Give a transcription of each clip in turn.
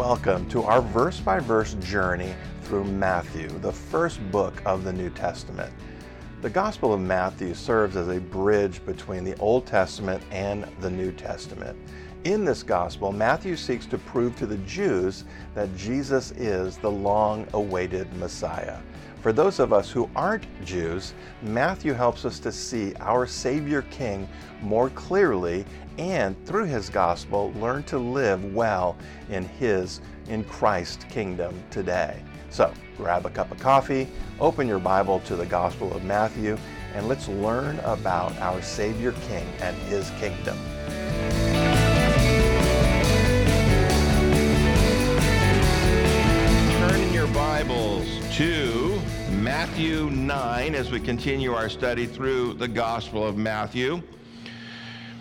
Welcome to our verse-by-verse journey through Matthew, the first book of the New Testament. The Gospel of Matthew serves as a bridge between the Old Testament and the New Testament. In this Gospel, Matthew seeks to prove to the Jews that Jesus is the long-awaited Messiah. For those of us who aren't Jews, Matthew helps us to see our Savior King more clearly and, through his gospel, learn to live well in Christ's kingdom today. So, grab a cup of coffee, open your Bible to the Gospel of Matthew, and let's learn about our Savior King and his kingdom. Turn in your Bibles to Matthew 9 as we continue our study through the Gospel of Matthew.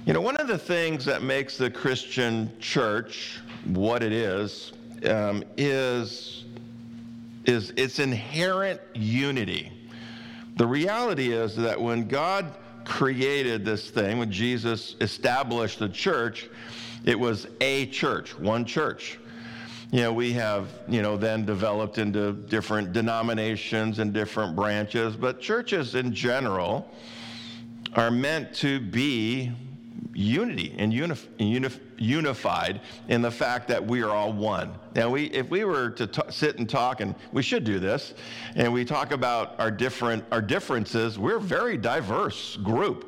You know, one of the things that makes the Christian church what it is its inherent unity. The reality is that when God created this thing, when Jesus established the church, it was a church, one church. You know, we have, then developed into different denominations and different branches, but churches in general are meant to be unity and unified in the fact that we are all one. Now, if we were to sit and talk, and we should do this, and we talk about our differences, we're a very diverse group.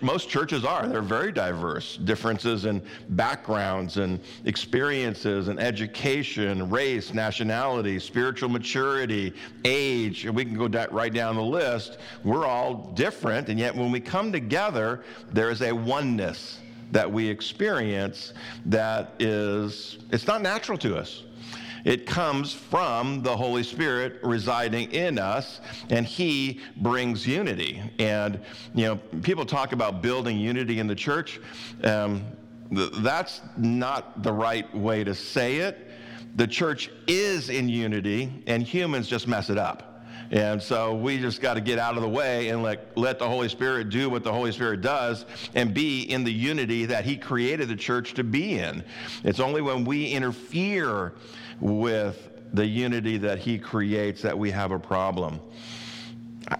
Most churches are. They're very diverse. Differences in backgrounds and experiences and education, race, nationality, spiritual maturity, age, and we can go right down the list. We're all different, and yet when we come together, there is a oneness that we experience it's not natural to us. It comes from the Holy Spirit residing in us, and he brings unity. And, people talk about building unity in the church. That's not the right way to say it. The church is in unity, and humans just mess it up. And so we just got to get out of the way and let the Holy Spirit do what the Holy Spirit does and be in the unity that he created the church to be in. It's only when we interfere with the unity that he creates that we have a problem.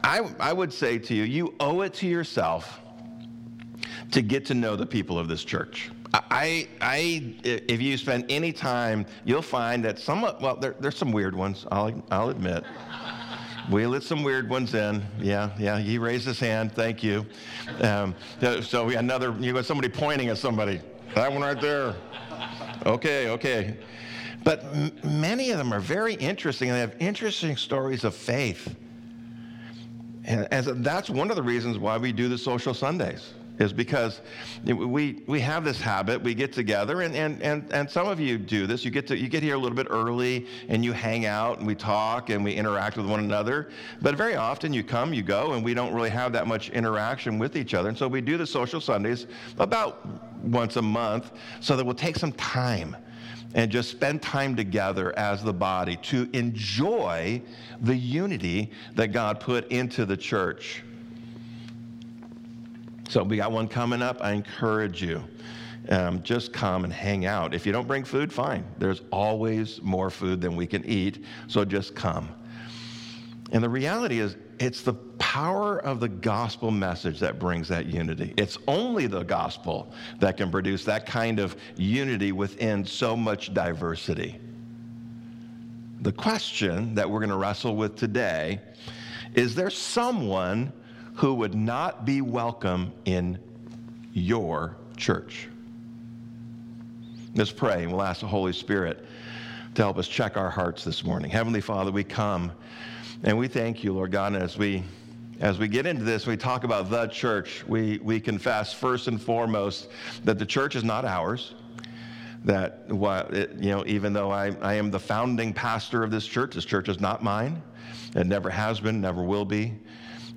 I would say to you, you owe it to yourself to get to know the people of this church. If you spend any time, you'll find that there's some weird ones, I'll admit. We let some weird ones in. Yeah, he raised his hand. Thank you. You got somebody pointing at somebody. That one right there. Okay. But many of them are very interesting, and they have interesting stories of faith. And that's one of the reasons why we do the Social Sundays, is because we have this habit. We get together, and some of you do this. You get here a little bit early, and you hang out, and we talk, and we interact with one another. But very often you come, you go, and we don't really have that much interaction with each other. And so we do the Social Sundays about once a month so that we'll take some time and just spend time together as the body to enjoy the unity that God put into the church. So we got one coming up. I encourage you, just come and hang out. If you don't bring food, fine. There's always more food than we can eat, so just come. And the reality is, it's the power of the gospel message that brings that unity. It's only the gospel that can produce that kind of unity within so much diversity. The question that we're going to wrestle with today is there someone who would not be welcome in your church? Let's pray, and we'll ask the Holy Spirit to help us check our hearts this morning. Heavenly Father, we come, and we thank you, Lord God, and as we get into this, we talk about the church. We confess first and foremost that the church is not ours. That even though I am the founding pastor of this church is not mine. It never has been, never will be.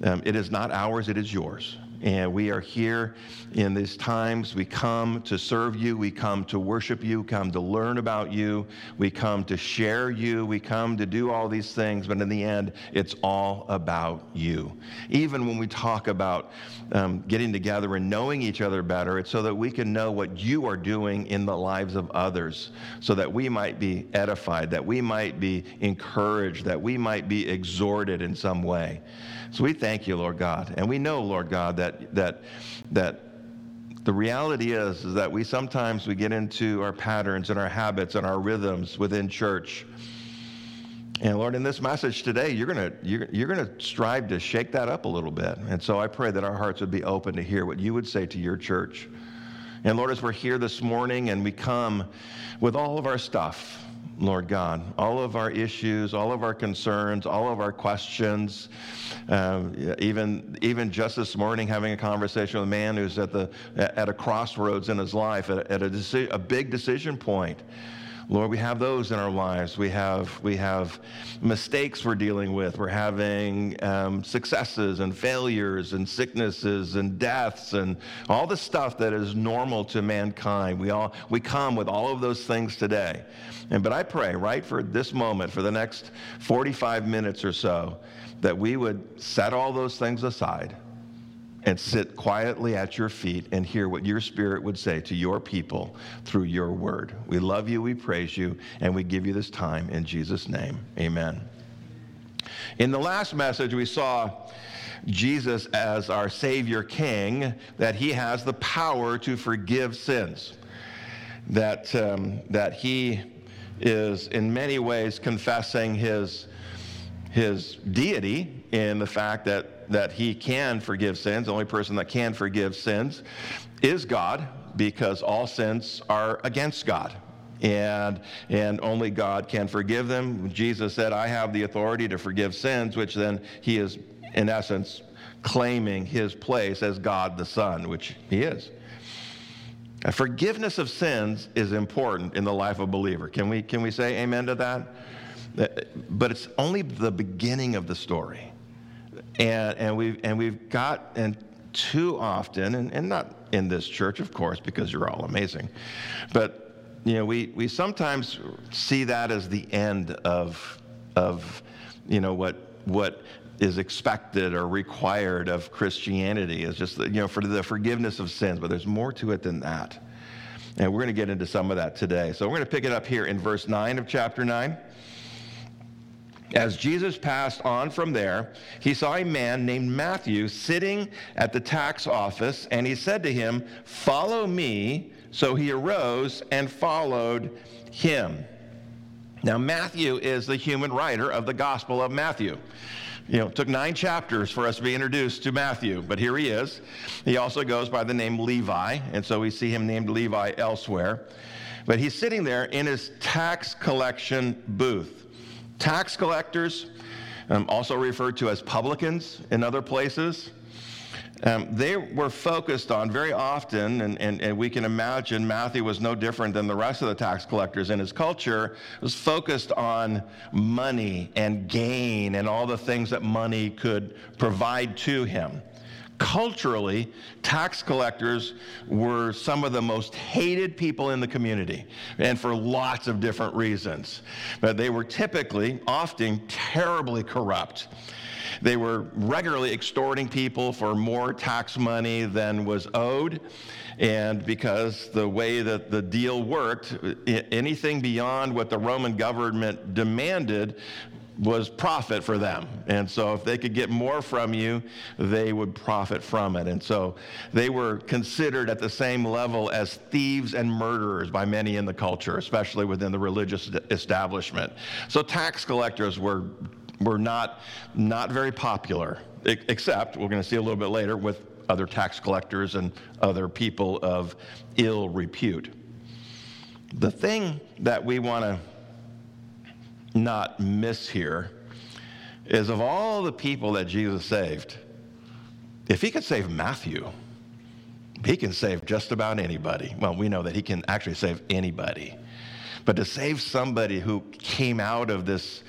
It is not ours, it is yours. And we are here in these times. We come to serve you. We come to worship you. We come to learn about you. We come to share you. We come to do all these things. But in the end, it's all about you. Even when we talk about getting together and knowing each other better, it's so that we can know what you are doing in the lives of others, so that we might be edified, that we might be encouraged, that we might be exhorted in some way. So we thank you, Lord God. And we know, Lord God, that the reality is that we sometimes we get into our patterns and our habits and our rhythms within church. And Lord, in this message today, you're gonna strive to shake that up a little bit. And so I pray that our hearts would be open to hear what you would say to your church. And Lord, as we're here this morning and we come with all of our stuff, Lord God, all of our issues, all of our concerns, all of our questions, even just this morning having a conversation with a man who's at a crossroads in his life, at a big decision point. Lord, we have those in our lives. We have mistakes we're dealing with. We're having successes and failures and sicknesses and deaths and all the stuff that is normal to mankind. We come with all of those things today. But I pray right for this moment, for the next 45 minutes or so, that we would set all those things aside and sit quietly at your feet and hear what your Spirit would say to your people through your word. We love you, we praise you, and we give you this time in Jesus' name. Amen. In the last message, we saw Jesus as our Savior King, that he has the power to forgive sins, that he is in many ways confessing his deity in the fact that he can forgive sins. The only person that can forgive sins is God, because all sins are against God. And only God can forgive them. Jesus said, I have the authority to forgive sins, which then he is, in essence, claiming his place as God the Son, which he is. Now, forgiveness of sins is important in the life of a believer. Can we say amen to that? But it's only the beginning of the story. And we've got too often, and not in this church, of course, because you're all amazing, but we sometimes see that as the end of what is expected or required of Christianity, is just for the forgiveness of sins. But there's more to it than that, and we're going to get into some of that today. So we're going to pick it up here in verse 9 of chapter 9. As Jesus passed on from there, he saw a man named Matthew sitting at the tax office, and he said to him, "Follow me." So he arose and followed him. Now, Matthew is the human writer of the Gospel of Matthew. It took 9 chapters for us to be introduced to Matthew, but here he is. He also goes by the name Levi, and so we see him named Levi elsewhere. But he's sitting there in his tax collection booth. Tax collectors, also referred to as publicans in other places, they were focused on very often, and we can imagine Matthew was no different than the rest of the tax collectors in his culture, was focused on money and gain and all the things that money could provide to him. Culturally, tax collectors were some of the most hated people in the community, and for lots of different reasons. But they were typically, often, terribly corrupt. They were regularly extorting people for more tax money than was owed, and because the way that the deal worked, anything beyond what the Roman government demanded was profit for them. And so if they could get more from you, they would profit from it. And so they were considered at the same level as thieves and murderers by many in the culture, especially within the religious establishment. So tax collectors were not very popular, except, we're going to see a little bit later, with other tax collectors and other people of ill repute. The thing that we want to not miss here is, of all the people that Jesus saved, if he could save Matthew, he can save just about anybody. Well, we know that he can actually save anybody, but to save somebody who came out of this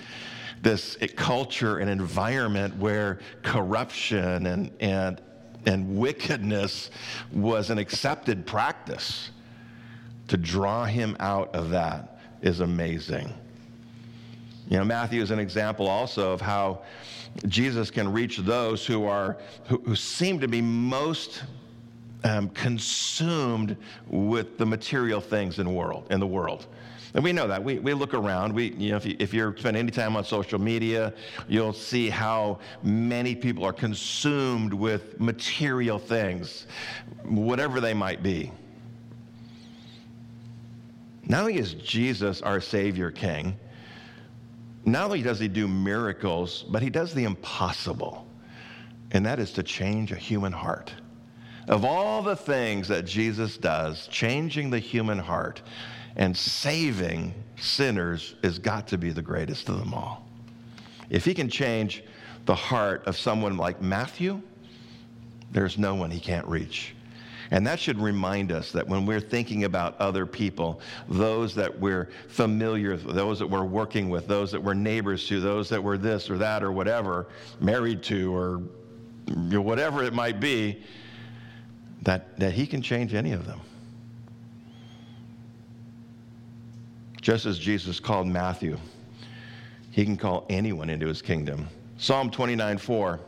culture and environment where corruption and and wickedness was an accepted practice. To draw him out of that is amazing. You know, Matthew is an example also of how Jesus can reach those who seem to be most consumed with the material things in the world. And we know that. We look around. If you're spending any time on social media, you'll see how many people are consumed with material things, whatever they might be. Not only is Jesus our Savior King, not only does he do miracles, but he does the impossible, and that is to change a human heart. Of all the things that Jesus does, changing the human heart and saving sinners has got to be the greatest of them all. If he can change the heart of someone like Matthew, there's no one he can't reach. And that should remind us that when we're thinking about other people, those that we're familiar with, those that we're working with, those that we're neighbors to, those that we're this or that or whatever, married to or whatever it might be, that he can change any of them. Just as Jesus called Matthew, he can call anyone into his kingdom. Psalm 29:4,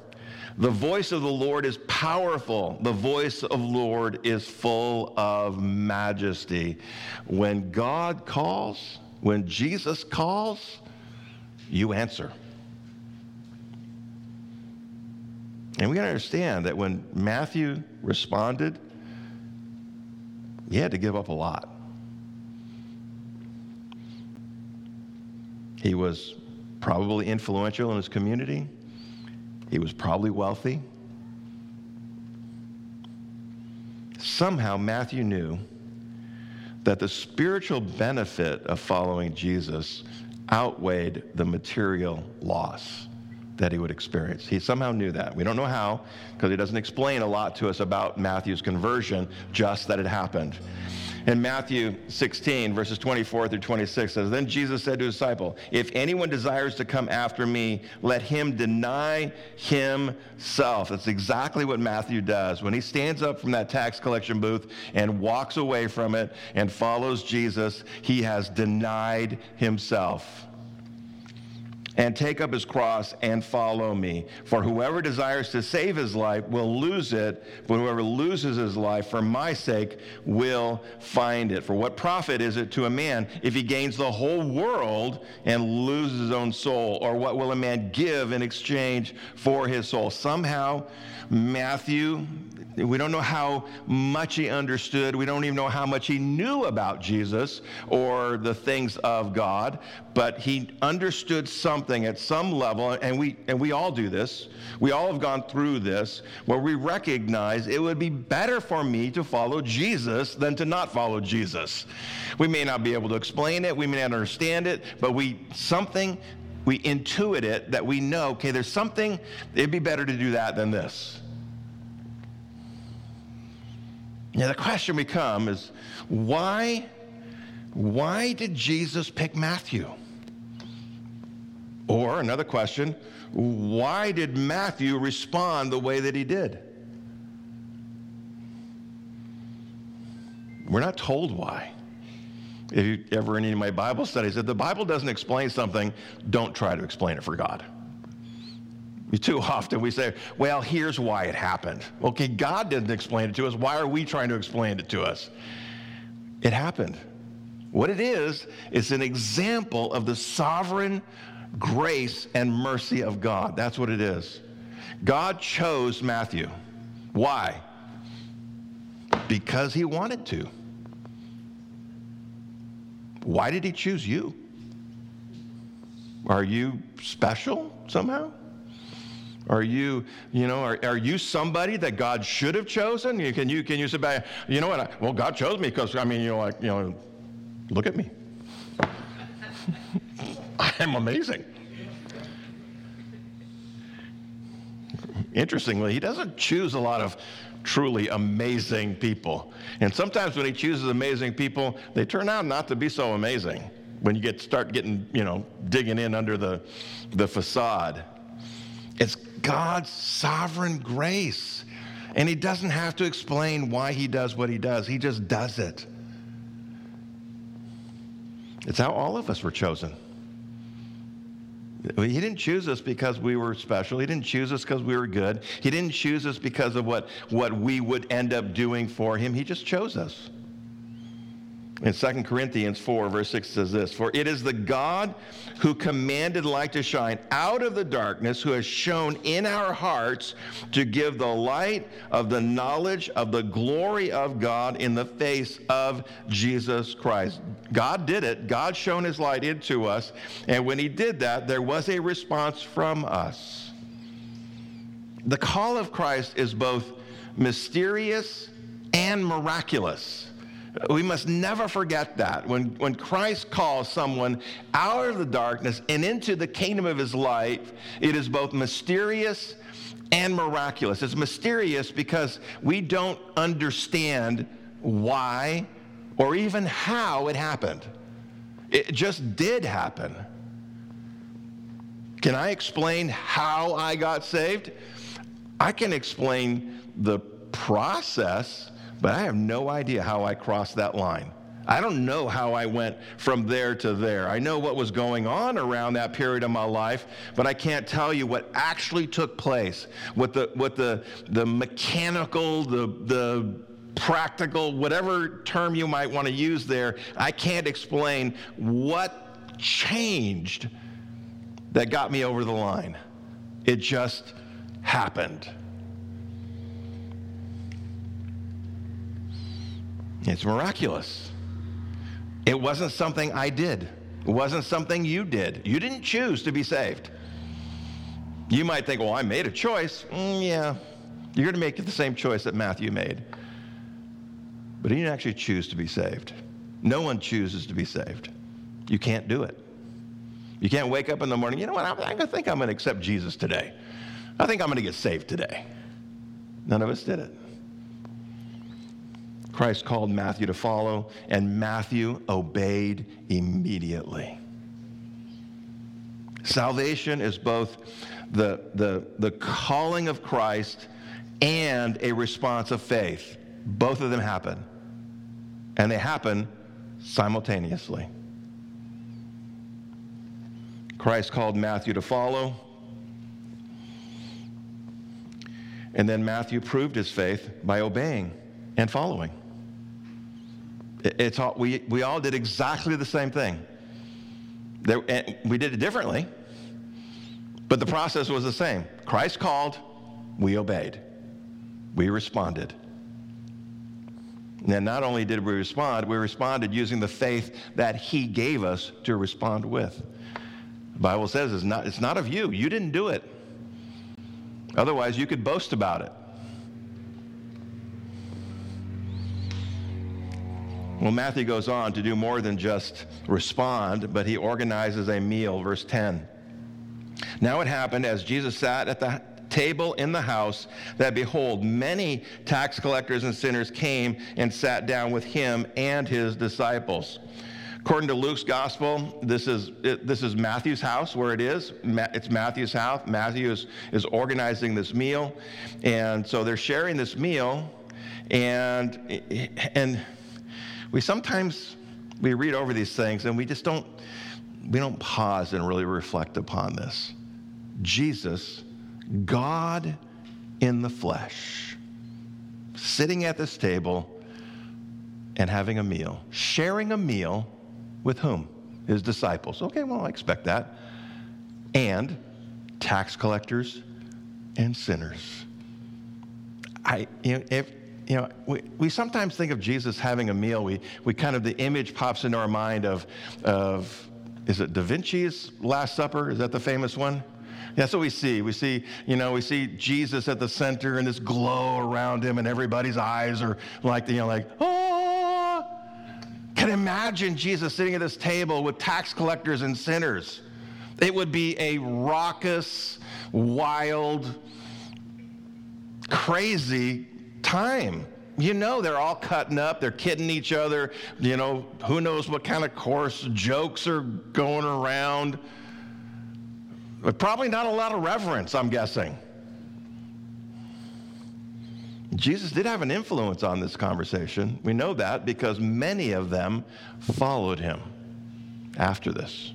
the voice of the Lord is powerful. The voice of the Lord is full of majesty. When God calls, when Jesus calls, you answer. And we gotta understand that when Matthew responded, he had to give up a lot. He was probably influential in his community. He was probably wealthy. Somehow Matthew knew that the spiritual benefit of following Jesus outweighed the material loss that he would experience. He somehow knew that. We don't know how, because he doesn't explain a lot to us about Matthew's conversion, just that it happened. In Matthew 16, verses 24 through 26 says, then Jesus said to his disciple, if anyone desires to come after me, let him deny himself. That's exactly what Matthew does. When he stands up from that tax collection booth and walks away from it and follows Jesus, he has denied himself. And take up his cross and follow me. For whoever desires to save his life will lose it, but whoever loses his life for my sake will find it. For what profit is it to a man if he gains the whole world and loses his own soul? Or what will a man give in exchange for his soul? Somehow, Matthew, we don't know how much he understood. We don't even know how much he knew about Jesus or the things of God, but he understood something at some level, and we all do this. We all have gone through this, where we recognize it would be better for me to follow Jesus than to not follow Jesus. We may not be able to explain it, we may not understand it, but we intuit it, that we know, okay, there's something, it'd be better to do that than this. Now the question becomes is, why did Jesus pick Matthew? Or another question, why did Matthew respond the way that he did? We're not told why. If you ever in any of my Bible studies, if the Bible doesn't explain something, don't try to explain it for God. Too often we say, well, here's why it happened. Okay, God didn't explain it to us. Why are we trying to explain it to us? It happened. What it is, it's an example of the sovereign grace and mercy of God. That's what it is. God chose Matthew. Why? Because he wanted to. Why did he choose you? Are you special somehow? Are you somebody that God should have chosen? Can you sit back? You know what? Well, God chose me because look at me. I am amazing. Interestingly, he doesn't choose a lot of truly amazing people. And sometimes when he chooses amazing people, they turn out not to be so amazing when you start getting digging in under the facade. It's God's sovereign grace And he doesn't have to explain why he does what he does. He just does it. It's how all of us were chosen. He didn't choose us because we were special. He didn't choose us because we were good. He didn't choose us because of what we would end up doing for him. He just chose us. In 2 Corinthians 4, verse 6 says this, "For it is the God who commanded light to shine out of the darkness, who has shone in our hearts to give the light of the knowledge of the glory of God in the face of Jesus Christ." God did it. God shone his light into us. And when he did that, there was a response from us. The call of Christ is both mysterious and miraculous. We must never forget that. When Christ calls someone out of the darkness and into the kingdom of his light, it is both mysterious and miraculous. It's mysterious because we don't understand why or even how it happened. It just did happen. Can I explain how I got saved? I can explain the process, but I have no idea how I crossed that line. I don't know how I went from there to there. I know what was going on around that period of my life, but I can't tell you what actually took place, what the mechanical, the practical, whatever term you might want to use there. I can't explain what changed that got me over the line. It just happened. It's miraculous. It wasn't something I did. It wasn't something you did. You didn't choose to be saved. You might think, well, I made a choice. Yeah, you're going to make the same choice that Matthew made. But he didn't actually choose to be saved. No one chooses to be saved. You can't do it. You can't wake up in the morning, you know what, I think I'm going to accept Jesus today. I think I'm going to get saved today. None of us did it. Christ called Matthew to follow, and Matthew obeyed immediately. Salvation is both the calling of Christ and a response of faith. Both of them happen, and they happen simultaneously. Christ called Matthew to follow, and then Matthew proved his faith by obeying and following. It's all, we all did exactly the same thing. We did it differently, but the process was the same. Christ called, we obeyed, we responded. And not only did we respond, we responded using the faith that he gave us to respond with. The Bible says it's not of you. You didn't do it. Otherwise, you could boast about it. Well, Matthew goes on to do more than just respond, but he organizes a meal, verse 10. "Now it happened, as Jesus sat at the table in the house, that behold, many tax collectors and sinners came and sat down with him and his disciples." According to Luke's gospel, this is Matthew's house where it is. It's Matthew's house. Matthew is organizing this meal, and so they're sharing this meal, and we sometimes, we read over these things and we just don't pause and really reflect upon this. Jesus, God in the flesh, sitting at this table and having a meal, sharing a meal with whom? His disciples. Okay, well, I expect that. And tax collectors and sinners. We sometimes think of Jesus having a meal. We kind of, the image pops into our mind of is it Da Vinci's Last Supper? Is that the famous one? That's what we see. We see Jesus at the center and this glow around him, and everybody's eyes are like, oh! Can imagine Jesus sitting at this table with tax collectors and sinners. It would be a raucous, wild, crazy time. You know, they're all cutting up, they're kidding each other, you know, who knows what kind of coarse jokes are going around. But probably not a lot of reverence, I'm guessing. Jesus did have an influence on this conversation. We know that because many of them followed him after this.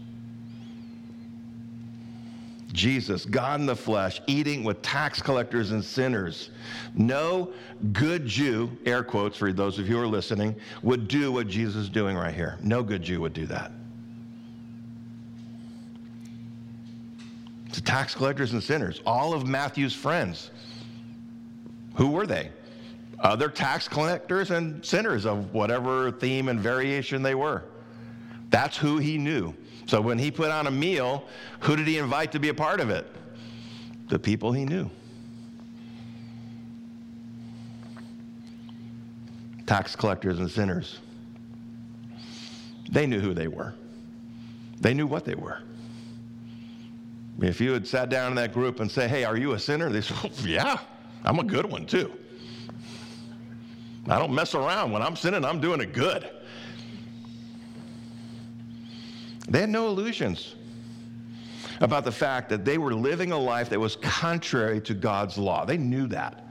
Jesus, God in the flesh, eating with tax collectors and sinners. No good Jew, air quotes for those of you who are listening, would do what Jesus is doing right here. No good Jew would do that. To tax collectors and sinners, all of Matthew's friends. Who were they? Other tax collectors and sinners of whatever theme and variation they were. That's who he knew. So when he put on a meal, who did he invite to be a part of it? The people he knew. Tax collectors and sinners. They knew who they were. They knew what they were. If you had sat down in that group and say, hey, are you a sinner? They said, oh, yeah, I'm a good one too. I don't mess around. When I'm sinning, I'm doing it good. They had no illusions about the fact that they were living a life that was contrary to God's law. They knew that.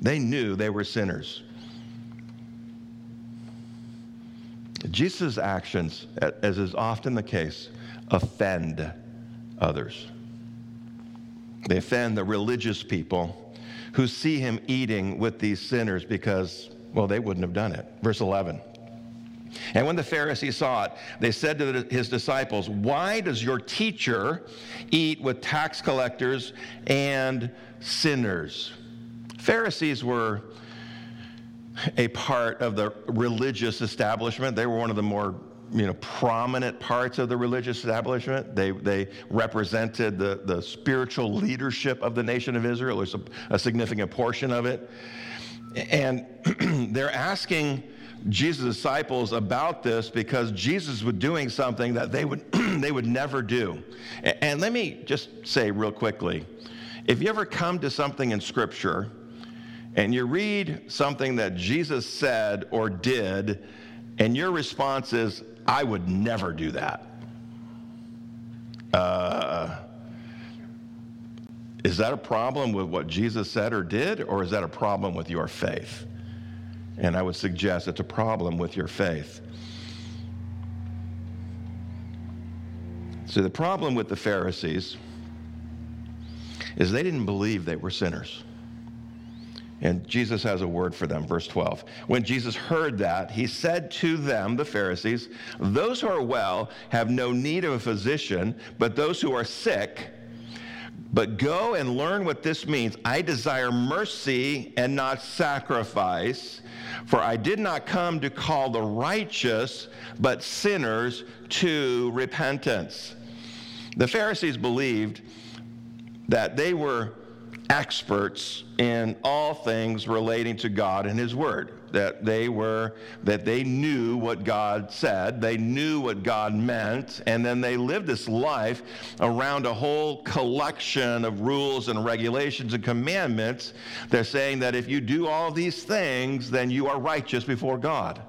They knew they were sinners. Jesus' actions, as is often the case, offend others. They offend the religious people who see him eating with these sinners because, well, they wouldn't have done it. Verse 11. And when the Pharisees saw it, they said to his disciples, why does your teacher eat with tax collectors and sinners? Pharisees were a part of the religious establishment. They were one of the more prominent parts of the religious establishment. They represented the spiritual leadership of the nation of Israel, or a significant portion of it. And they're asking Jesus' disciples about this because Jesus was doing something that they would never do. And let me just say real quickly, if you ever come to something in Scripture and you read something that Jesus said or did, and your response is, I would never do that. Is that a problem with what Jesus said or did, or is that a problem with your faith? And I would suggest it's a problem with your faith. So the problem with the Pharisees is they didn't believe they were sinners. And Jesus has a word for them, verse 12. When Jesus heard that, he said to them, the Pharisees, those who are well have no need of a physician, but those who are sick. But go and learn what this means. I desire mercy and not sacrifice, for I did not come to call the righteous, but sinners to repentance. The Pharisees believed that they were experts in all things relating to God and his word, that they knew what God said, they knew what God meant, and then they lived this life around a whole collection of rules and regulations and commandments. They're saying that if you do all these things, then you are righteous before God.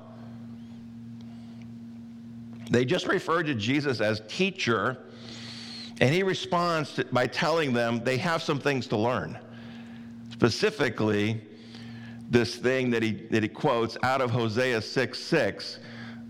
They just referred to Jesus as teacher, and he responds by telling them they have some things to learn. Specifically, this thing that he quotes out of Hosea 6:6,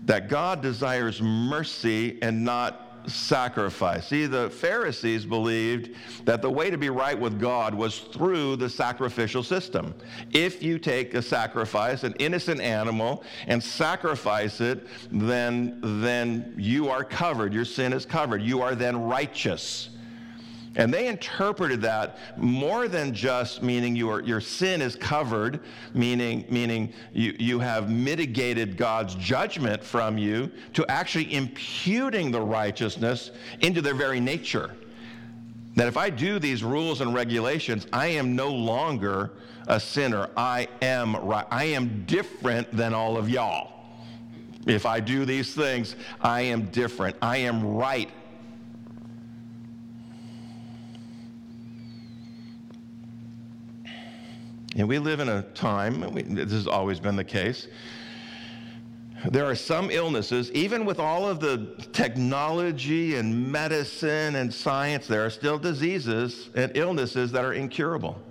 that God desires mercy and not sacrifice. See, the Pharisees believed that the way to be right with God was through the sacrificial system. If you take a sacrifice, an innocent animal, and sacrifice it, then you are covered. Your sin is covered. You are then righteous. And they interpreted that more than just meaning your sin is covered, meaning you have mitigated God's judgment from you, to actually imputing the righteousness into their very nature. That if I do these rules and regulations, I am no longer a sinner. I am different than all of y'all. If I do these things, I am different. I am right. And we live in a time, this has always been the case, there are some illnesses, even with all of the technology and medicine and science, there are still diseases and illnesses that are incurable.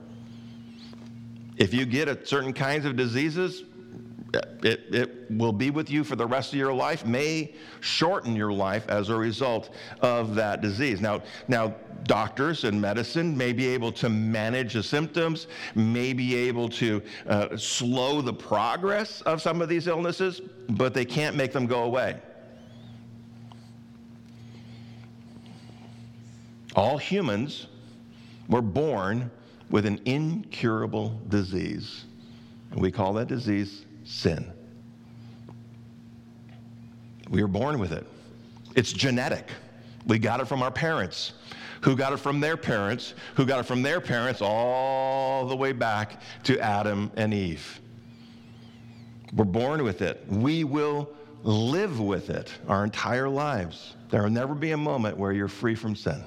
If you get a certain kinds of diseases, it will be with you for the rest of your life, may shorten your life as a result of that disease. Now, doctors and medicine may be able to manage the symptoms, may be able to slow the progress of some of these illnesses, but they can't make them go away. All humans were born with an incurable disease. We call that disease sin. We were born with it. It's genetic. We got it from our parents, who got it from their parents, who got it from their parents, all the way back to Adam and Eve. We're born with it. We will live with it our entire lives. There will never be a moment where you're free from sin.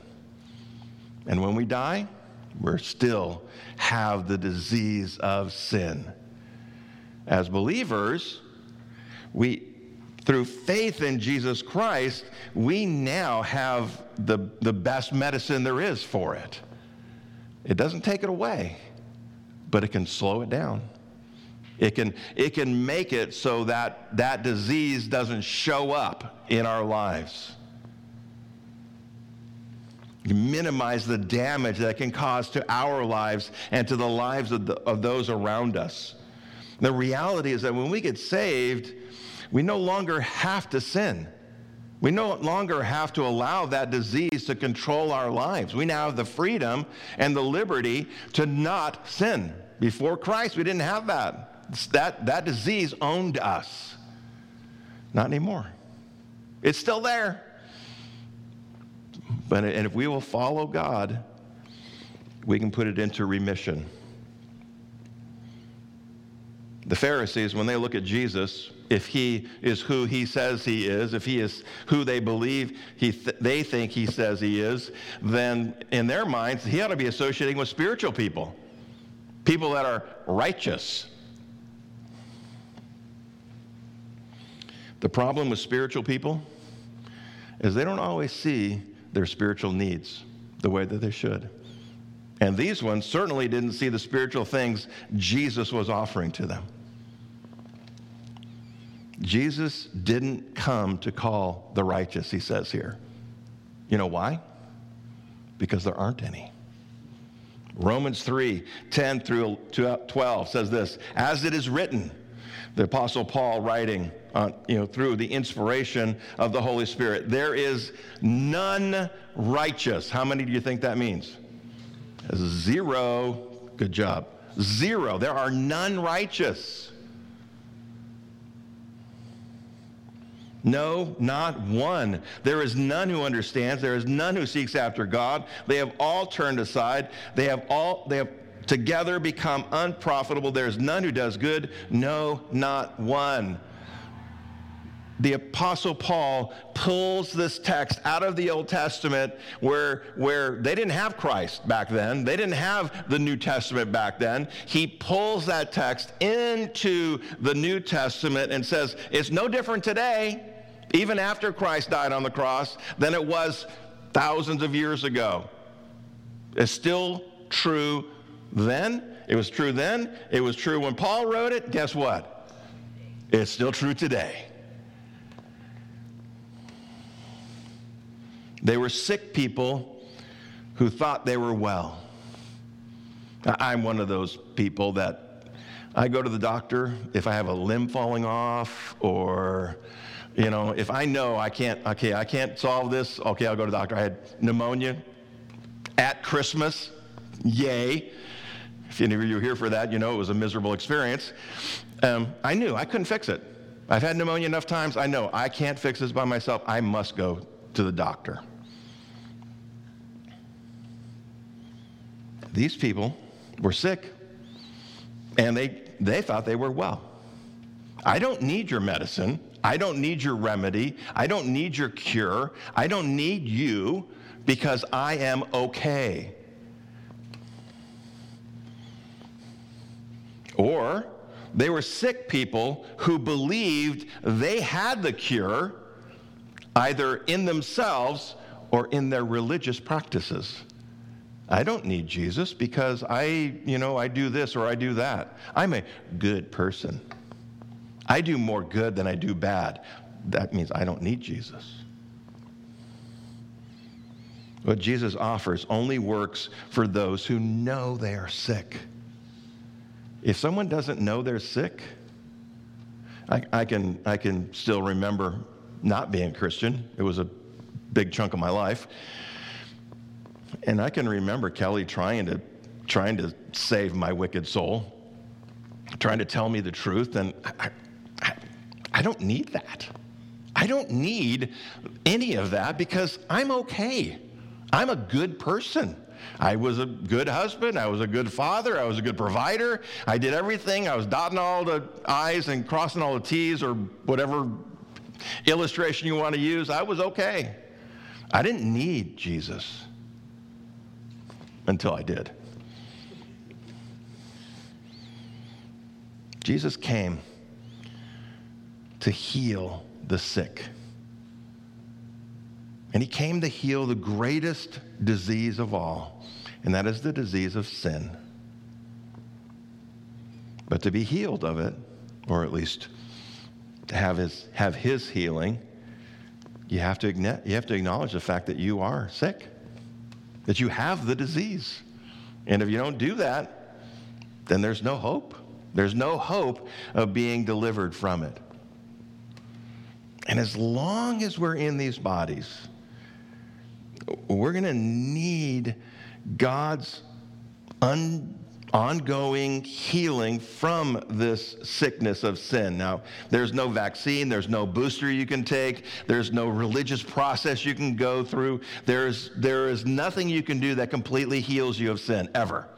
And when we die, we still have the disease of sin. As believers, through faith in Jesus Christ, we now have the best medicine there is for it. It doesn't take it away, but it can slow it down. It can make it so that that disease doesn't show up in our lives. You minimize the damage that it can cause to our lives and to the lives of those around us. The reality is that when we get saved, we no longer have to sin. We no longer have to allow that disease to control our lives. We now have the freedom and the liberty to not sin. Before Christ, we didn't have that. That disease owned us. Not anymore. It's still there. And if we will follow God, we can put it into remission. The Pharisees, when they look at Jesus, if he is who he says he is, if he is who they believe they think he says he is, then in their minds, he ought to be associating with spiritual people, people that are righteous. The problem with spiritual people is they don't always see their spiritual needs the way that they should. And these ones certainly didn't see the spiritual things Jesus was offering to them. Jesus didn't come to call the righteous, he says here. You know why? Because there aren't any. Romans 3:10 through 12 says this, as it is written, the Apostle Paul writing through the inspiration of the Holy Spirit, there is none righteous. How many do you think that means? Zero. Good job. Zero. There are none righteous. No, not one. There is none who understands. There is none who seeks after God. They have all turned aside. They have together become unprofitable. There is none who does good. No, not one. The Apostle Paul pulls this text out of the Old Testament where they didn't have Christ back then. They didn't have the New Testament back then. He pulls that text into the New Testament and says, it's no different today, even after Christ died on the cross, than it was thousands of years ago. It's still true then. It was true then. It was true when Paul wrote it. Guess what? It's still true today. They were sick people who thought they were well. I'm one of those people that I go to the doctor if I have a limb falling off, or if I know I can't solve this, okay, I'll go to the doctor. I had pneumonia at Christmas. Yay. If any of you were here for that, it was a miserable experience. I knew I couldn't fix it. I've had pneumonia enough times. I know I can't fix this by myself. I must go to the doctor. These people were sick, and they thought they were well. I don't need your medicine. I don't need your remedy. I don't need your cure. I don't need you, because I am okay. Or they were sick people who believed they had the cure, either in themselves or in their religious practices. I don't need Jesus because I do this or I do that. I'm a good person. I do more good than I do bad. That means I don't need Jesus. What Jesus offers only works for those who know they are sick. If someone doesn't know they're sick, I can still remember not being Christian. It was a big chunk of my life. And I can remember Kelly trying to save my wicked soul, trying to tell me the truth, and I don't need that. I don't need any of that because I'm okay. I'm a good person. I was a good husband. I was a good father. I was a good provider. I did everything. I was dotting all the I's and crossing all the T's or whatever illustration you want to use. I was okay. I didn't need Jesus until I did. Jesus came to heal the sick. And he came to heal the greatest disease of all, and that is the disease of sin. But to be healed of it, or at least to have his healing, you have to acknowledge the fact that you are sick, that you have the disease. And if you don't do that, then there's no hope. There's no hope of being delivered from it. And as long as we're in these bodies, we're going to need God's ongoing healing from this sickness of sin. Now, there's no vaccine. There's no booster you can take. There's no religious process you can go through. There is nothing you can do that completely heals you of sin, ever.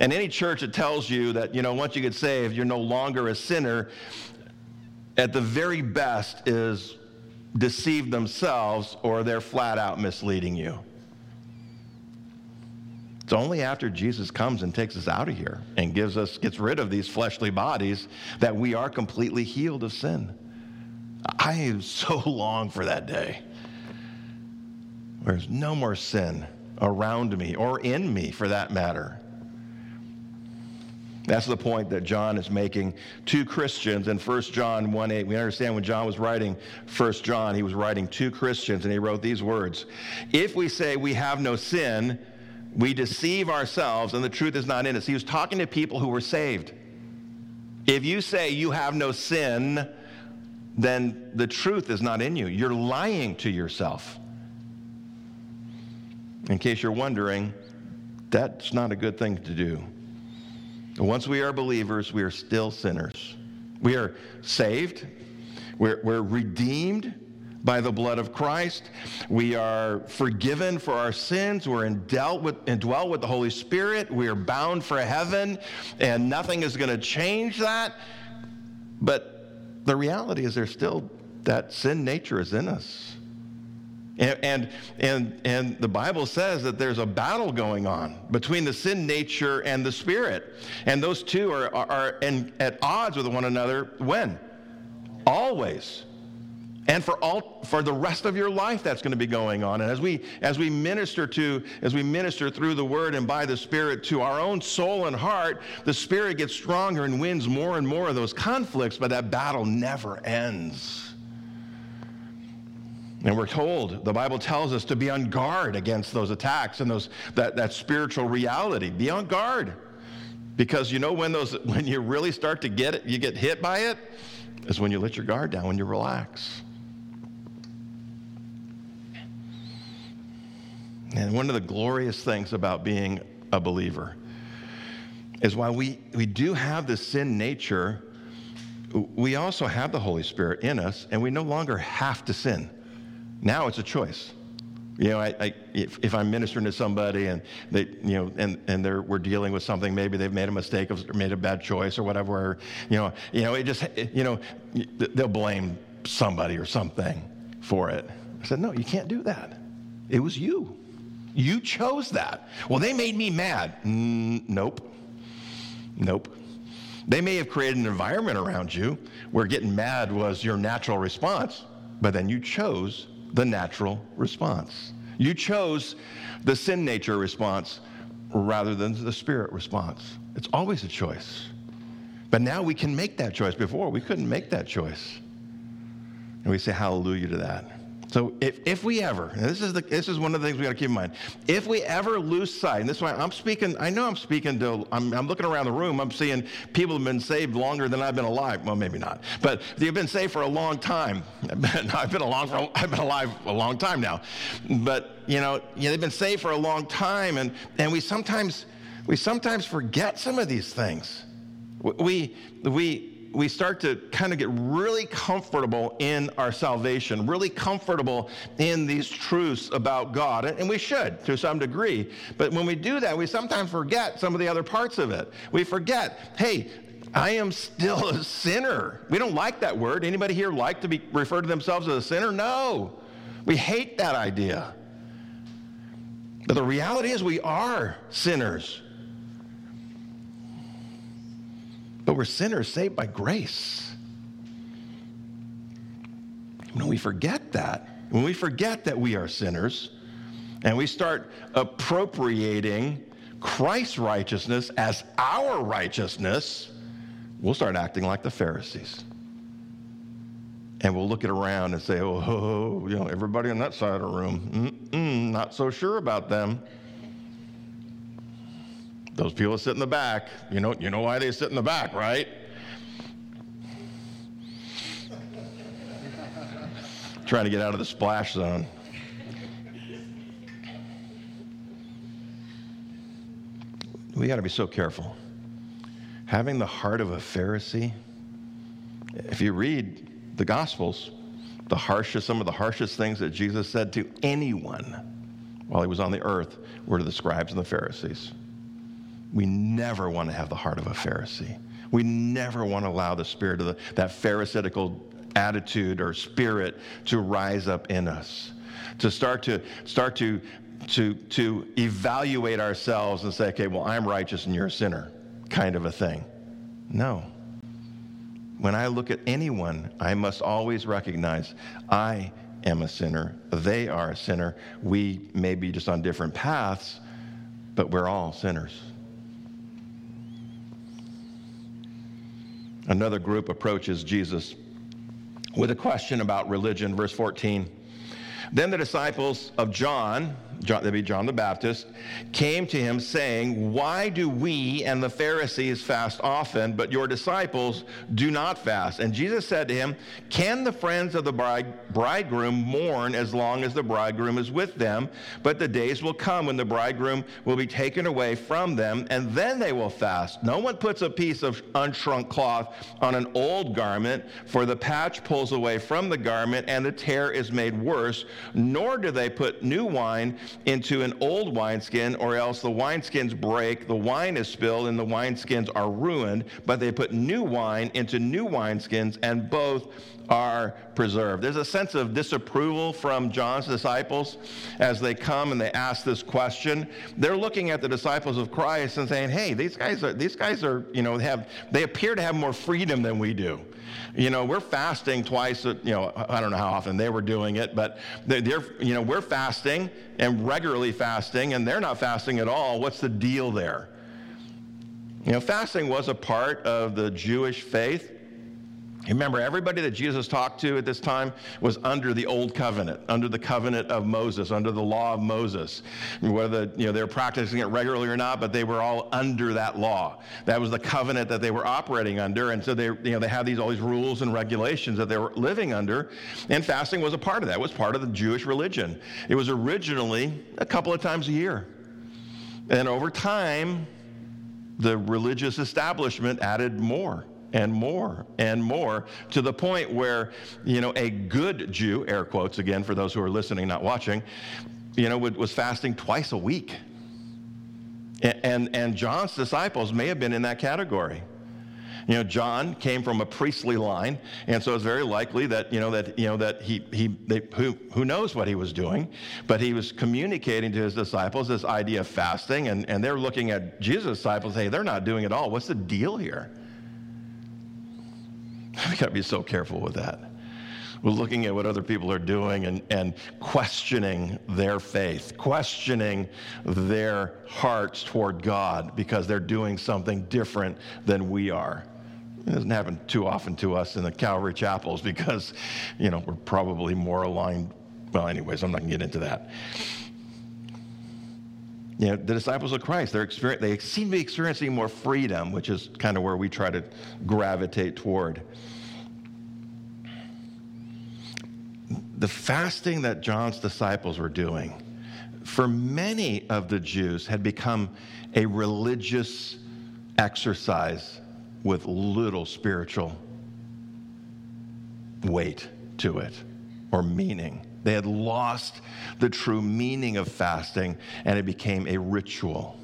And any church that tells you that, once you get saved, you're no longer a sinner, at the very best is deceive themselves, or they're flat out misleading you. It's only after Jesus comes and takes us out of here and gets rid of these fleshly bodies that we are completely healed of sin. I am so long for that day. There's no more sin around me or in me for that matter. That's the point that John is making to Christians in 1 John 1:8. We understand when John was writing 1 John, he was writing to Christians, and he wrote these words: if we say we have no sin, we deceive ourselves, and the truth is not in us. He was talking to people who were saved. If you say you have no sin, then the truth is not in you. You're lying to yourself. In case you're wondering, that's not a good thing to do. Once we are believers, we are still sinners. We are saved. We're redeemed by the blood of Christ. We are forgiven for our sins. We're indwelt with the Holy Spirit. We are bound for heaven, and nothing is going to change that. But the reality is, there's still that sin nature is in us, and the Bible says that there's a battle going on between the sin nature and the spirit, and those two are at odds with one another. When? Always. And for the rest of your life, that's going to be going on. And as we minister through the Word and by the Spirit to our own soul and heart, the Spirit gets stronger and wins more and more of those conflicts. But that battle never ends. And we're told, the Bible tells us, to be on guard against those attacks and that spiritual reality. Be on guard, because when you really start to get it, you get hit by it, is when you let your guard down, when you relax. And one of the glorious things about being a believer is while we do have the sin nature, we also have the Holy Spirit in us, and we no longer have to sin. Now it's a choice. If I'm ministering to somebody and they, and we're dealing with something, maybe they've made a mistake or made a bad choice or whatever, or, they'll blame somebody or something for it. I said, no, you can't do that. It was you. You chose that. Well, they made me mad. Nope. They may have created an environment around you where getting mad was your natural response, but then you chose the natural response. You chose the sin nature response rather than the spirit response. It's always a choice. But now we can make that choice. Before, we couldn't make that choice. And we say hallelujah to that. So if we ever, and this is one of the things we got to keep in mind, if we ever lose sight, and this is why I'm looking around the room, I'm seeing people have been saved longer than I've been alive. Well, maybe not, but they've been saved for a long time. I've been alive a long time now, but they've been saved for a long time, and we sometimes forget some of these things. We start to kind of get really comfortable in our salvation, really comfortable in these truths about God. And we should, to some degree. But when we do that, we sometimes forget some of the other parts of it. We forget, hey, I am still a sinner. We don't like that word. Anybody here like to be referred to themselves as a sinner? No. We hate that idea. But the reality is we are sinners. But we're sinners saved by grace. When we forget that, we are sinners, and we start appropriating Christ's righteousness as our righteousness, we'll start acting like the Pharisees. And we'll look it around and say, everybody on that side of the room, not so sure about them. Those people sit in the back. You know why they sit in the back, right? Trying to get out of the splash zone. We got to be so careful. Having the heart of a Pharisee. If you read the Gospels, some of the harshest things that Jesus said to anyone while he was on the earth were to the scribes and the Pharisees. We never want to have the heart of a Pharisee. We never want to allow the spirit of that pharisaical attitude or spirit to rise up in us, to start to evaluate ourselves and say, okay, well, I'm righteous and you're a sinner, kind of a thing. No. When I look at anyone, I must always recognize I am a sinner. They are a sinner. We may be just on different paths, but we're all sinners. Another group approaches Jesus with a question about religion. Verse 14, then the disciples of John the Baptist, came to him saying, why do we and the Pharisees fast often, but your disciples do not fast? And Jesus said to him, can the friends of the bridegroom mourn as long as the bridegroom is with them? But the days will come when the bridegroom will be taken away from them, and then they will fast. No one puts a piece of unshrunk cloth on an old garment, for the patch pulls away from the garment, and the tear is made worse. Nor do they put new wine into an old wineskin, or else the wineskins break, the wine is spilled, and the wineskins are ruined. But they put new wine into new wineskins, and both are preserved. There's a sense of disapproval from John's disciples as they come and they ask this question. They're looking at the disciples of Christ and saying, hey, these guys are, they appear to have more freedom than we do. We're fasting twice, I don't know how often they were doing it, but they're we're fasting and regularly fasting, and they're not fasting at all. What's the deal there? Fasting was a part of the Jewish faith. Remember, everybody that Jesus talked to at this time was under the old covenant, under the covenant of Moses, under the law of Moses. Whether they were practicing it regularly or not, but they were all under that law. That was the covenant that they were operating under, and so they had all these rules and regulations that they were living under, and fasting was a part of that. It was part of the Jewish religion. It was originally a couple of times a year, and over time, the religious establishment added more and more and more, to the point where, a good Jew, air quotes again for those who are listening, not watching, was fasting twice a week. And John's disciples may have been in that category. John came from a priestly line, and so it's very likely that who knows what he was doing, but he was communicating to his disciples this idea of fasting, and they're looking at Jesus' disciples, hey, they're not doing it all. What's the deal here? We've got to be so careful with that. We're looking at what other people are doing and questioning their faith, questioning their hearts toward God because they're doing something different than we are. It doesn't happen too often to us in the Calvary chapels because, you know, we're probably more aligned. Well, anyways, I'm not going to get into that. You know, the disciples of Christ, they seem to be experiencing more freedom, which is kind of where we try to gravitate toward. The fasting that John's disciples were doing, for many of the Jews, had become a religious exercise with little spiritual weight to it or meaning. They had lost the true meaning of fasting, and it became a ritual.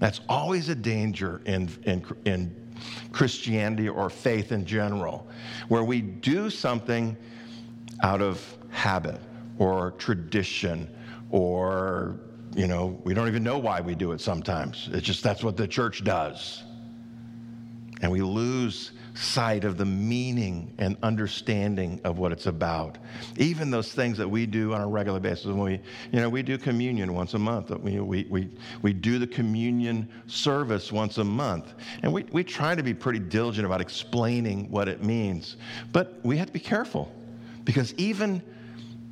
That's always a danger in Christianity or faith in general, where we do something out of habit or tradition or, you know, we don't even know why we do it sometimes. It's just that's what the church does. And we lose sight of the meaning and understanding of what it's about. Even those things that we do on a regular basis. When we, you know, we do communion once a month. We do the communion service once a month. And we try to be pretty diligent about explaining what it means. But we have to be careful because even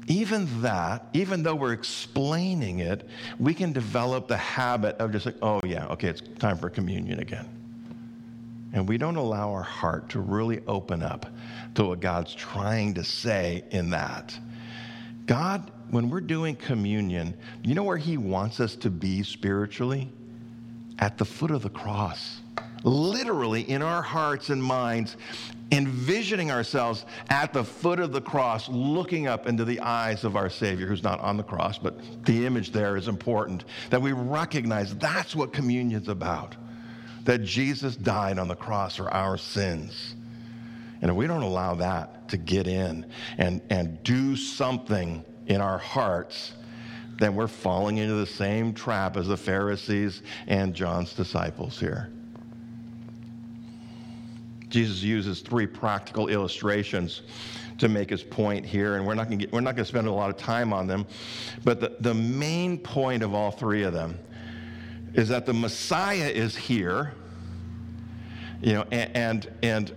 though we're explaining it, we can develop the habit of just like, oh yeah, okay, it's time for communion again. And we don't allow our heart to really open up to what God's trying to say in that. God, when we're doing communion, you know where he wants us to be spiritually? At the foot of the cross. Literally in our hearts and minds, envisioning ourselves at the foot of the cross, looking up into the eyes of our Savior, who's not on the cross, but the image there is important, that we recognize that's what communion's about. That Jesus died on the cross for our sins. And if we don't allow that to get in and do something in our hearts, then we're falling into the same trap as the Pharisees and John's disciples here. Jesus uses three practical illustrations to make his point here, and we're not going to spend a lot of time on them, but the main point of all three of them is that the Messiah is here, you know, and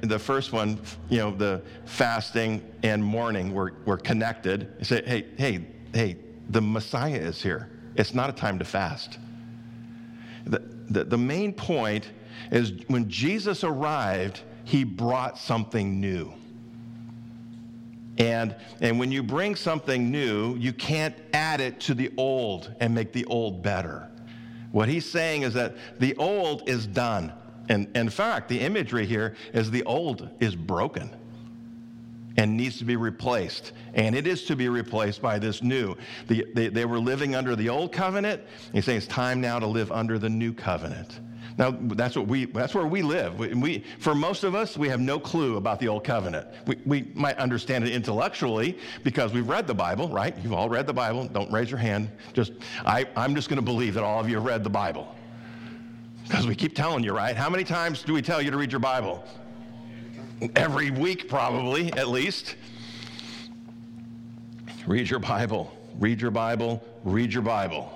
the first one, you know, the fasting and mourning were connected. You say, hey, the Messiah is here. It's not a time to fast. The main point is when Jesus arrived, he brought something new. And when you bring something new, you can't add it to the old and make the old better. What he's saying is that the old is done. And in fact, the imagery here is the old is broken and needs to be replaced. And it is to be replaced by this new. They were living under the old covenant. He's saying it's time now to live under the new covenant. Now, that's where we live. We for most of us, we have no clue about the old covenant. We might understand it intellectually because we've read the Bible, right? You've all read the Bible. Don't raise your hand. Just I'm just going to believe that all of you have read the Bible because we keep telling you, right? How many times do we tell you to read your Bible? Every week, probably, at least. Read your Bible. Read your Bible. Read your Bible.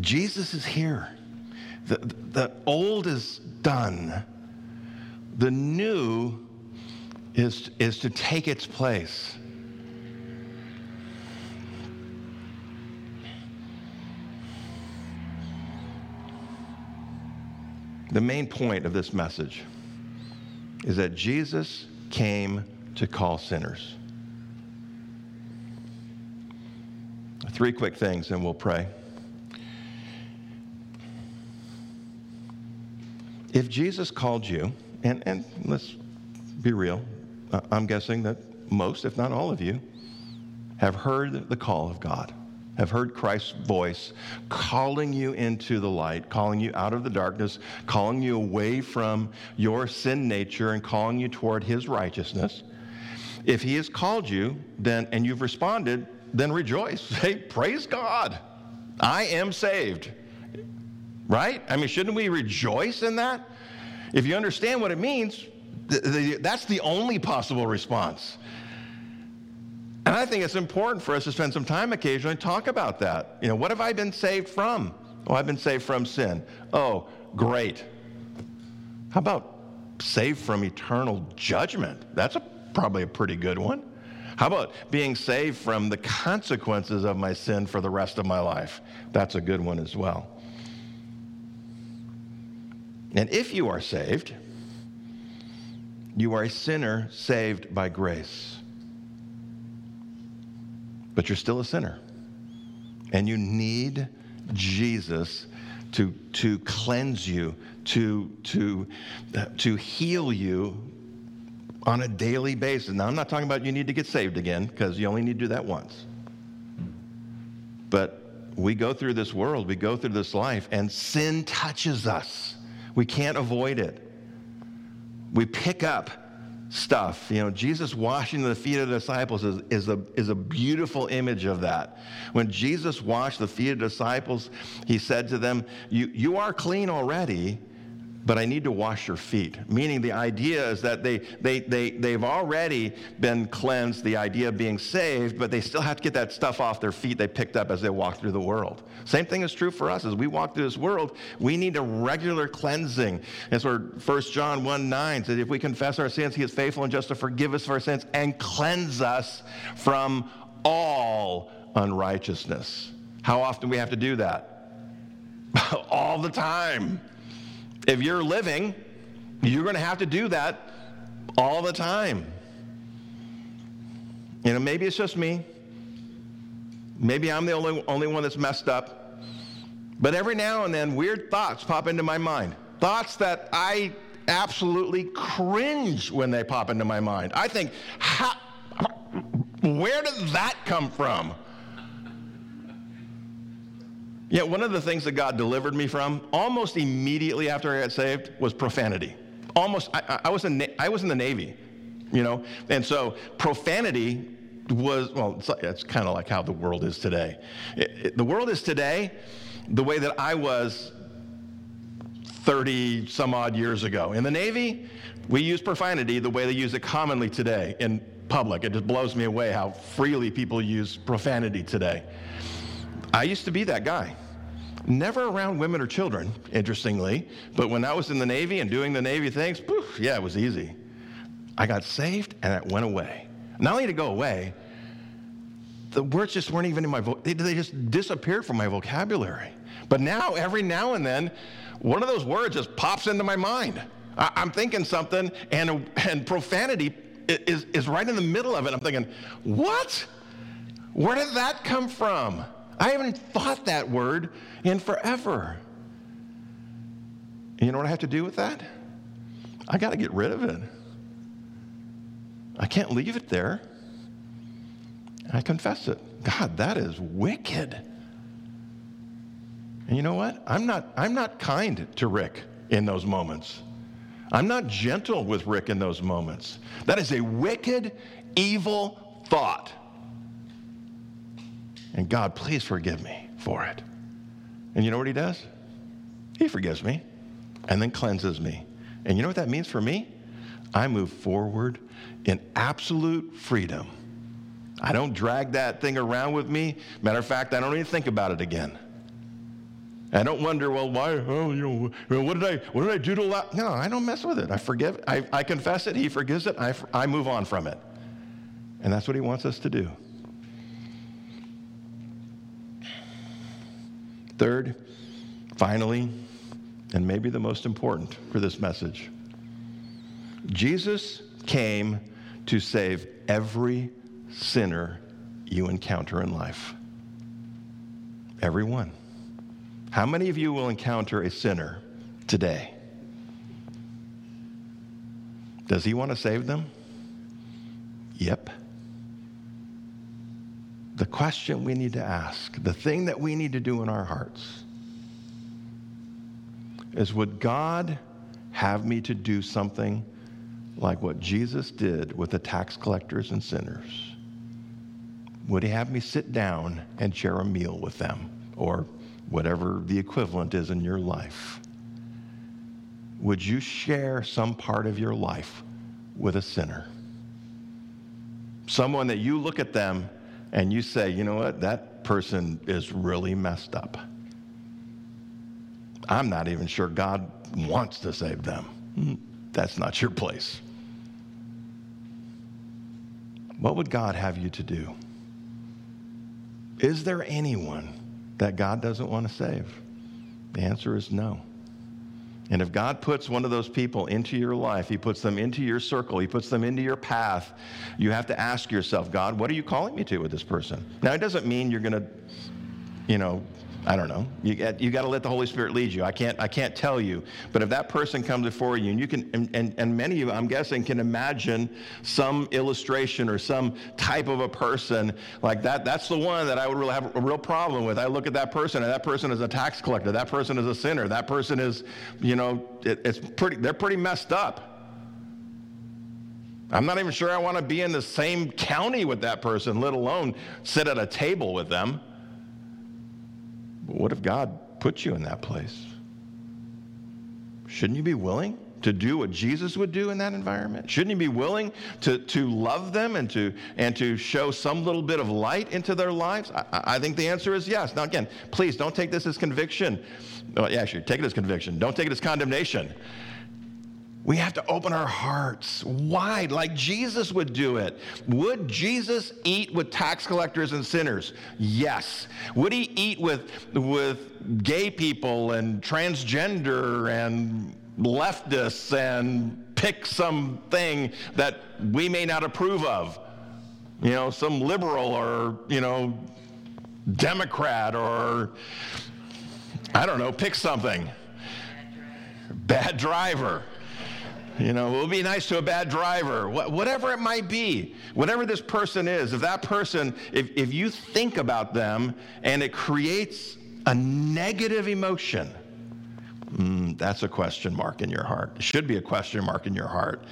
Jesus is here. The old is done. The new is to take its place. The main point of this message is that Jesus came to call sinners. Three quick things and we'll pray. If Jesus called you, and let's be real, I'm guessing that most, if not all of you, have heard the call of God, have heard Christ's voice calling you into the light, calling you out of the darkness, calling you away from your sin nature and calling you toward his righteousness. If he has called you, then and you've responded, then rejoice. Say, praise God, I am saved. Right? I mean, shouldn't we rejoice in that? If you understand what it means, That's the only possible response. And I think it's important for us to spend some time occasionally and talk about that. You know, what have I been saved from? Oh, I've been saved from sin. Oh, great. How about saved from eternal judgment? That's probably a pretty good one. How about being saved from the consequences of my sin for the rest of my life? That's a good one as well. And if you are saved, you are a sinner saved by grace. But you're still a sinner. And you need Jesus to cleanse you, to heal you on a daily basis. Now, I'm not talking about you need to get saved again, because you only need to do that once. But we go through this world, we go through this life, and sin touches us. We can't avoid it. We pick up stuff. You know, Jesus washing the feet of the disciples is a beautiful image of that. When Jesus washed the feet of the disciples, he said to them, you are clean already, but I need to wash your feet. Meaning the idea is that they've already been cleansed, the idea of being saved, but they still have to get that stuff off their feet they picked up as they walk through the world. Same thing is true for us. As we walk through this world, we need a regular cleansing. That's where 1 John 1:9 says, if we confess our sins, he is faithful and just to forgive us for our sins and cleanse us from all unrighteousness. How often we have to do that? All the time. If you're living, you're going to have to do that all the time. You know, maybe it's just me. Maybe I'm the only one that's messed up. But every now and then, weird thoughts pop into my mind. Thoughts that I absolutely cringe when they pop into my mind. I think, where did that come from? Yeah, one of the things that God delivered me from almost immediately after I got saved was profanity. I was in the Navy, you know, and so profanity was, well, it's kind of like how the world is today. The world is today the way that I was 30 some odd years ago. In the Navy, we use profanity the way they use it commonly today in public. It just blows me away how freely people use profanity today. I used to be that guy. Never around women or children, interestingly, but when I was in the Navy and doing the Navy things, poof, yeah, it was easy. I got saved and it went away. Not only did it go away, the words just weren't even in my they just disappeared from my vocabulary. But now, every now and then, one of those words just pops into my mind. I'm thinking something and profanity is right in the middle of it. I'm thinking, what? Where did that come from? I haven't thought that word in forever. You know what I have to do with that? I got to get rid of it. I can't leave it there. I confess it. God, that is wicked. And you know what? I'm not kind to Rick in those moments. I'm not gentle with Rick in those moments. That is a wicked, evil thought. And God, please forgive me for it. And you know what he does? He forgives me and then cleanses me. And you know what that means for me? I move forward in absolute freedom. I don't drag that thing around with me. Matter of fact, I don't even think about it again. I don't wonder, well, why? Oh, you know, what did I do to allow? No, I don't mess with it. I forgive it. I confess it. He forgives it. I move on from it. And that's what he wants us to do. Third, finally, and maybe the most important for this message, Jesus came to save every sinner you encounter in life. Everyone. How many of you will encounter a sinner today? Does he want to save them? Yep. The question we need to ask, the thing that we need to do in our hearts is, would God have me to do something like what Jesus did with the tax collectors and sinners? Would he have me sit down and share a meal with them, or whatever the equivalent is in your life? Would you share some part of your life with a sinner. Someone that you look at them and you say, you know what, that person is really messed up. I'm not even sure God wants to save them. That's not your place. What would God have you to do? Is there anyone that God doesn't want to save? The answer is no. And if God puts one of those people into your life, he puts them into your circle, he puts them into your path, you have to ask yourself, God, what are you calling me to with this person? Now, it doesn't mean you're going to, I don't know. You got to let the Holy Spirit lead you. I can't tell you. But if that person comes before you, and you can, and many of you, I'm guessing, can imagine some illustration or some type of a person like that. That's the one that I would really have a real problem with. I look at that person, and that person is a tax collector. That person is a sinner. That person is, they're pretty messed up. I'm not even sure I want to be in the same county with that person, let alone sit at a table with them. What if God put you in that place? Shouldn't you be willing to do what Jesus would do in that environment? Shouldn't you be willing to love them and to show some little bit of light into their lives? I think the answer is yes. Now, again, please don't take this as conviction. Well, actually, take it as conviction. Don't take it as condemnation. We have to open our hearts wide like Jesus would do it. Would Jesus eat with tax collectors and sinners? Yes. Would he eat with gay people and transgender and leftists and pick something that we may not approve of? Some liberal or, Democrat or, pick something. Bad driver. It would be nice to a bad driver, whatever it might be, whatever this person is. If that person, if you think about them and it creates a negative emotion, that's a question mark in your heart. It should be a question mark in your heart.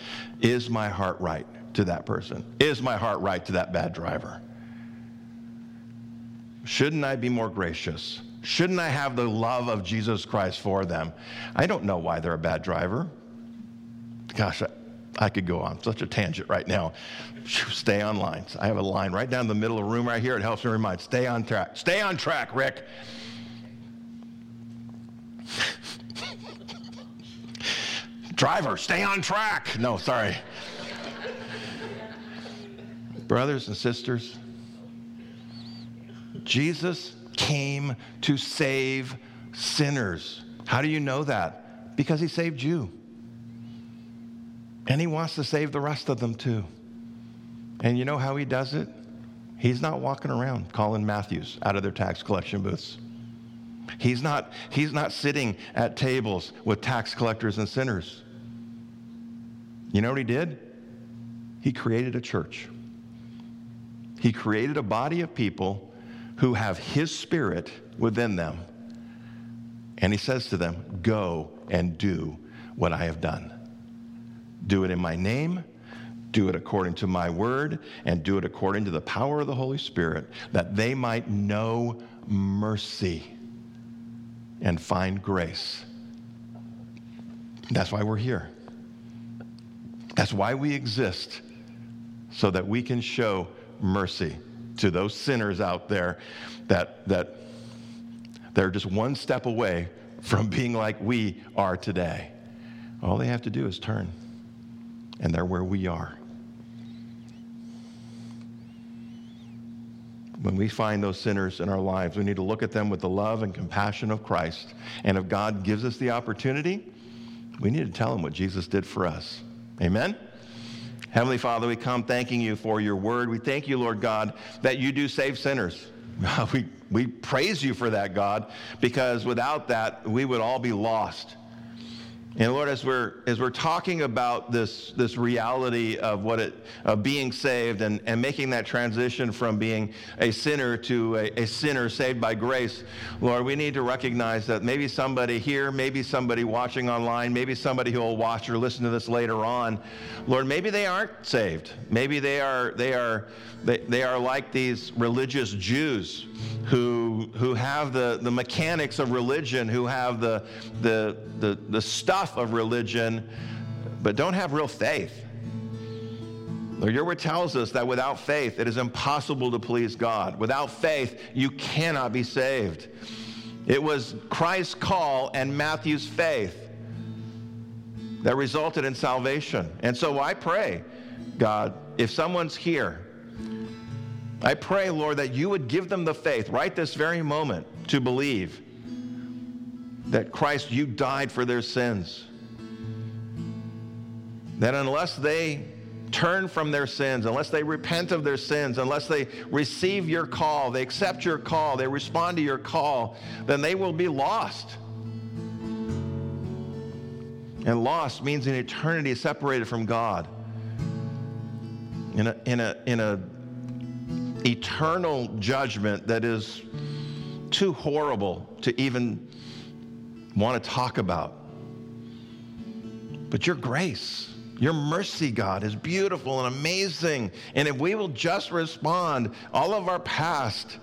Is my heart right to that person? Is my heart right to that bad driver? Shouldn't I be more gracious? Shouldn't I have the love of Jesus Christ for them? I don't know why they're a bad driver. Gosh, I could go on such a tangent right now. Stay on line. I have a line right down the middle of the room right here. It helps me remind. Stay on track. Stay on track, Rick. Driver, stay on track. No, sorry. Brothers and sisters, Jesus came to save sinners. How do you know that? Because he saved you. And he wants to save the rest of them too. And you know how he does it? He's not walking around calling Matthews out of their tax collection booths. He's not sitting at tables with tax collectors and sinners. You know what he did? He created a church. He created a body of people who have his spirit within them. And he says to them, go and do what I have done. Do it in my name, do it according to my word, and do it according to the power of the Holy Spirit, that they might know mercy and find grace. That's why we're here. That's why we exist, so that we can show mercy to those sinners out there that they're just one step away from being like we are today. All they have to do is turn. And they're where we are. When we find those sinners in our lives, we need to look at them with the love and compassion of Christ. And if God gives us the opportunity, we need to tell them what Jesus did for us. Amen? Heavenly Father, we come thanking you for your word. We thank you, Lord God, that you do save sinners. We praise you for that, God, because without that, we would all be lost. And Lord, as we're talking about this reality of being saved and making that transition from being a sinner to a sinner saved by grace, Lord, we need to recognize that maybe somebody here, maybe somebody watching online, maybe somebody who will watch or listen to this later on, Lord, maybe they aren't saved. Maybe they are like these religious Jews who have the mechanics of religion, who have the stuff of religion, but don't have real faith. Your word tells us that without faith, it is impossible to please God. Without faith, you cannot be saved. It was Christ's call and Matthew's faith that resulted in salvation. And so I pray, God, if someone's here, I pray, Lord, that you would give them the faith right this very moment to believe that Christ, you died for their sins. That unless they turn from their sins, unless they repent of their sins, unless they receive your call, they accept your call, they respond to your call, then they will be lost. And lost means an eternity separated from God. In a eternal judgment that is too horrible to even want to talk about. But your grace, your mercy, God, is beautiful and amazing. And if we will just respond, all of our past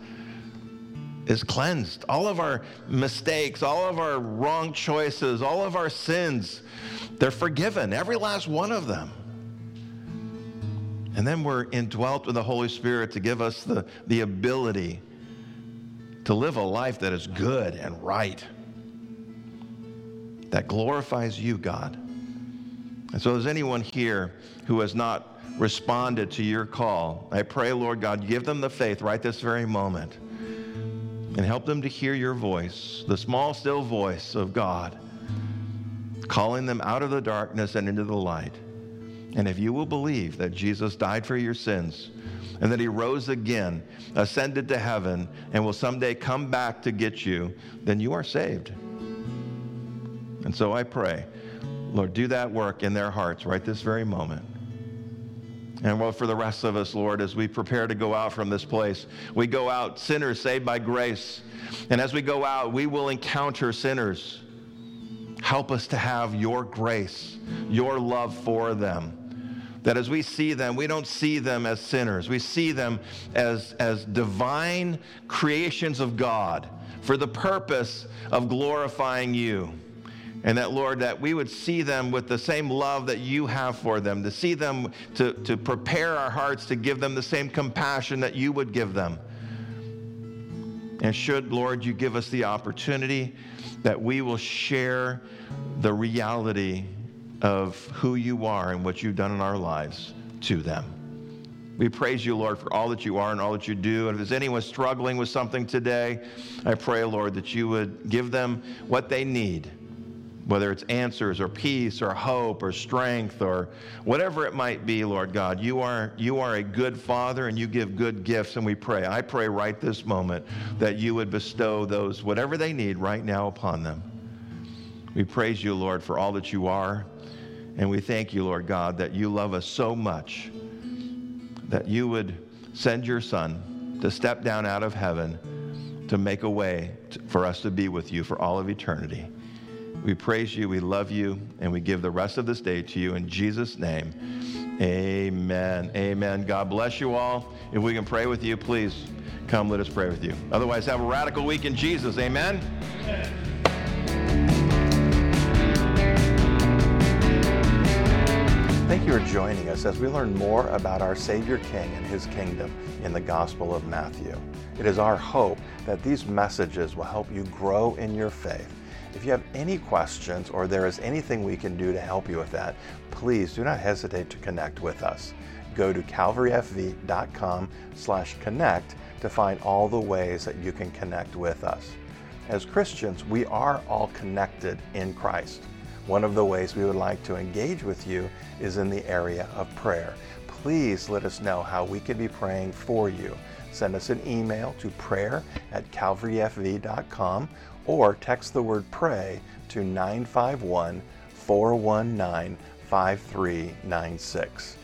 is cleansed. All of our mistakes, all of our wrong choices, all of our sins, they're forgiven, every last one of them. And then we're indwelt with the Holy Spirit to give us the ability to live a life that is good and right, that glorifies you, God. And so if there's anyone here who has not responded to your call, I pray, Lord God, give them the faith right this very moment and help them to hear your voice, the small, still voice of God, calling them out of the darkness and into the light. And if you will believe that Jesus died for your sins and that he rose again, ascended to heaven, and will someday come back to get you, then you are saved. And so I pray, Lord, do that work in their hearts right this very moment. And well, for the rest of us, Lord, as we prepare to go out from this place, we go out sinners saved by grace. And as we go out, we will encounter sinners. Help us to have your grace, your love for them. That as we see them, we don't see them as sinners. We see them as divine creations of God for the purpose of glorifying you. And that, Lord, that we would see them with the same love that you have for them, to see them, to prepare our hearts to give them the same compassion that you would give them. And should, Lord, you give us the opportunity that we will share the reality of who you are and what you've done in our lives to them. We praise you, Lord, for all that you are and all that you do. And if there's anyone struggling with something today, I pray, Lord, that you would give them what they need, whether it's answers or peace or hope or strength or whatever it might be, Lord God. You are a good Father and you give good gifts, and we pray. I pray right this moment that you would bestow those, whatever they need right now, upon them. We praise you, Lord, for all that you are, and we thank you, Lord God, that you love us so much that you would send your Son to step down out of heaven to make a way for us to be with you for all of eternity. We praise you, we love you, and we give the rest of this day to you in Jesus' name. Amen. Amen. God bless you all. If we can pray with you, please come, let us pray with you. Otherwise, have a radical week in Jesus. Amen. Amen. Thank you for joining us as we learn more about our Savior King and his kingdom in the Gospel of Matthew. It is our hope that these messages will help you grow in your faith. If you have any questions or there is anything we can do to help you with that, please do not hesitate to connect with us. Go to calvaryfv.com/connect to find all the ways that you can connect with us. As Christians, we are all connected in Christ. One of the ways we would like to engage with you is in the area of prayer. Please let us know how we can be praying for you. Send us an email to prayer@calvaryfv.com or text the word PRAY to 951-419-5396.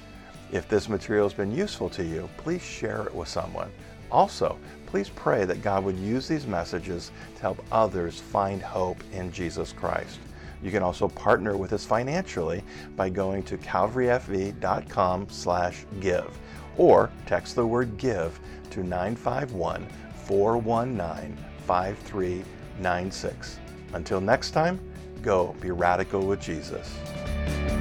If this material has been useful to you, please share it with someone. Also, please pray that God would use these messages to help others find hope in Jesus Christ. You can also partner with us financially by going to calvaryfv.com/give or text the word GIVE to 951-419-5396. Until next time, go be radical with Jesus.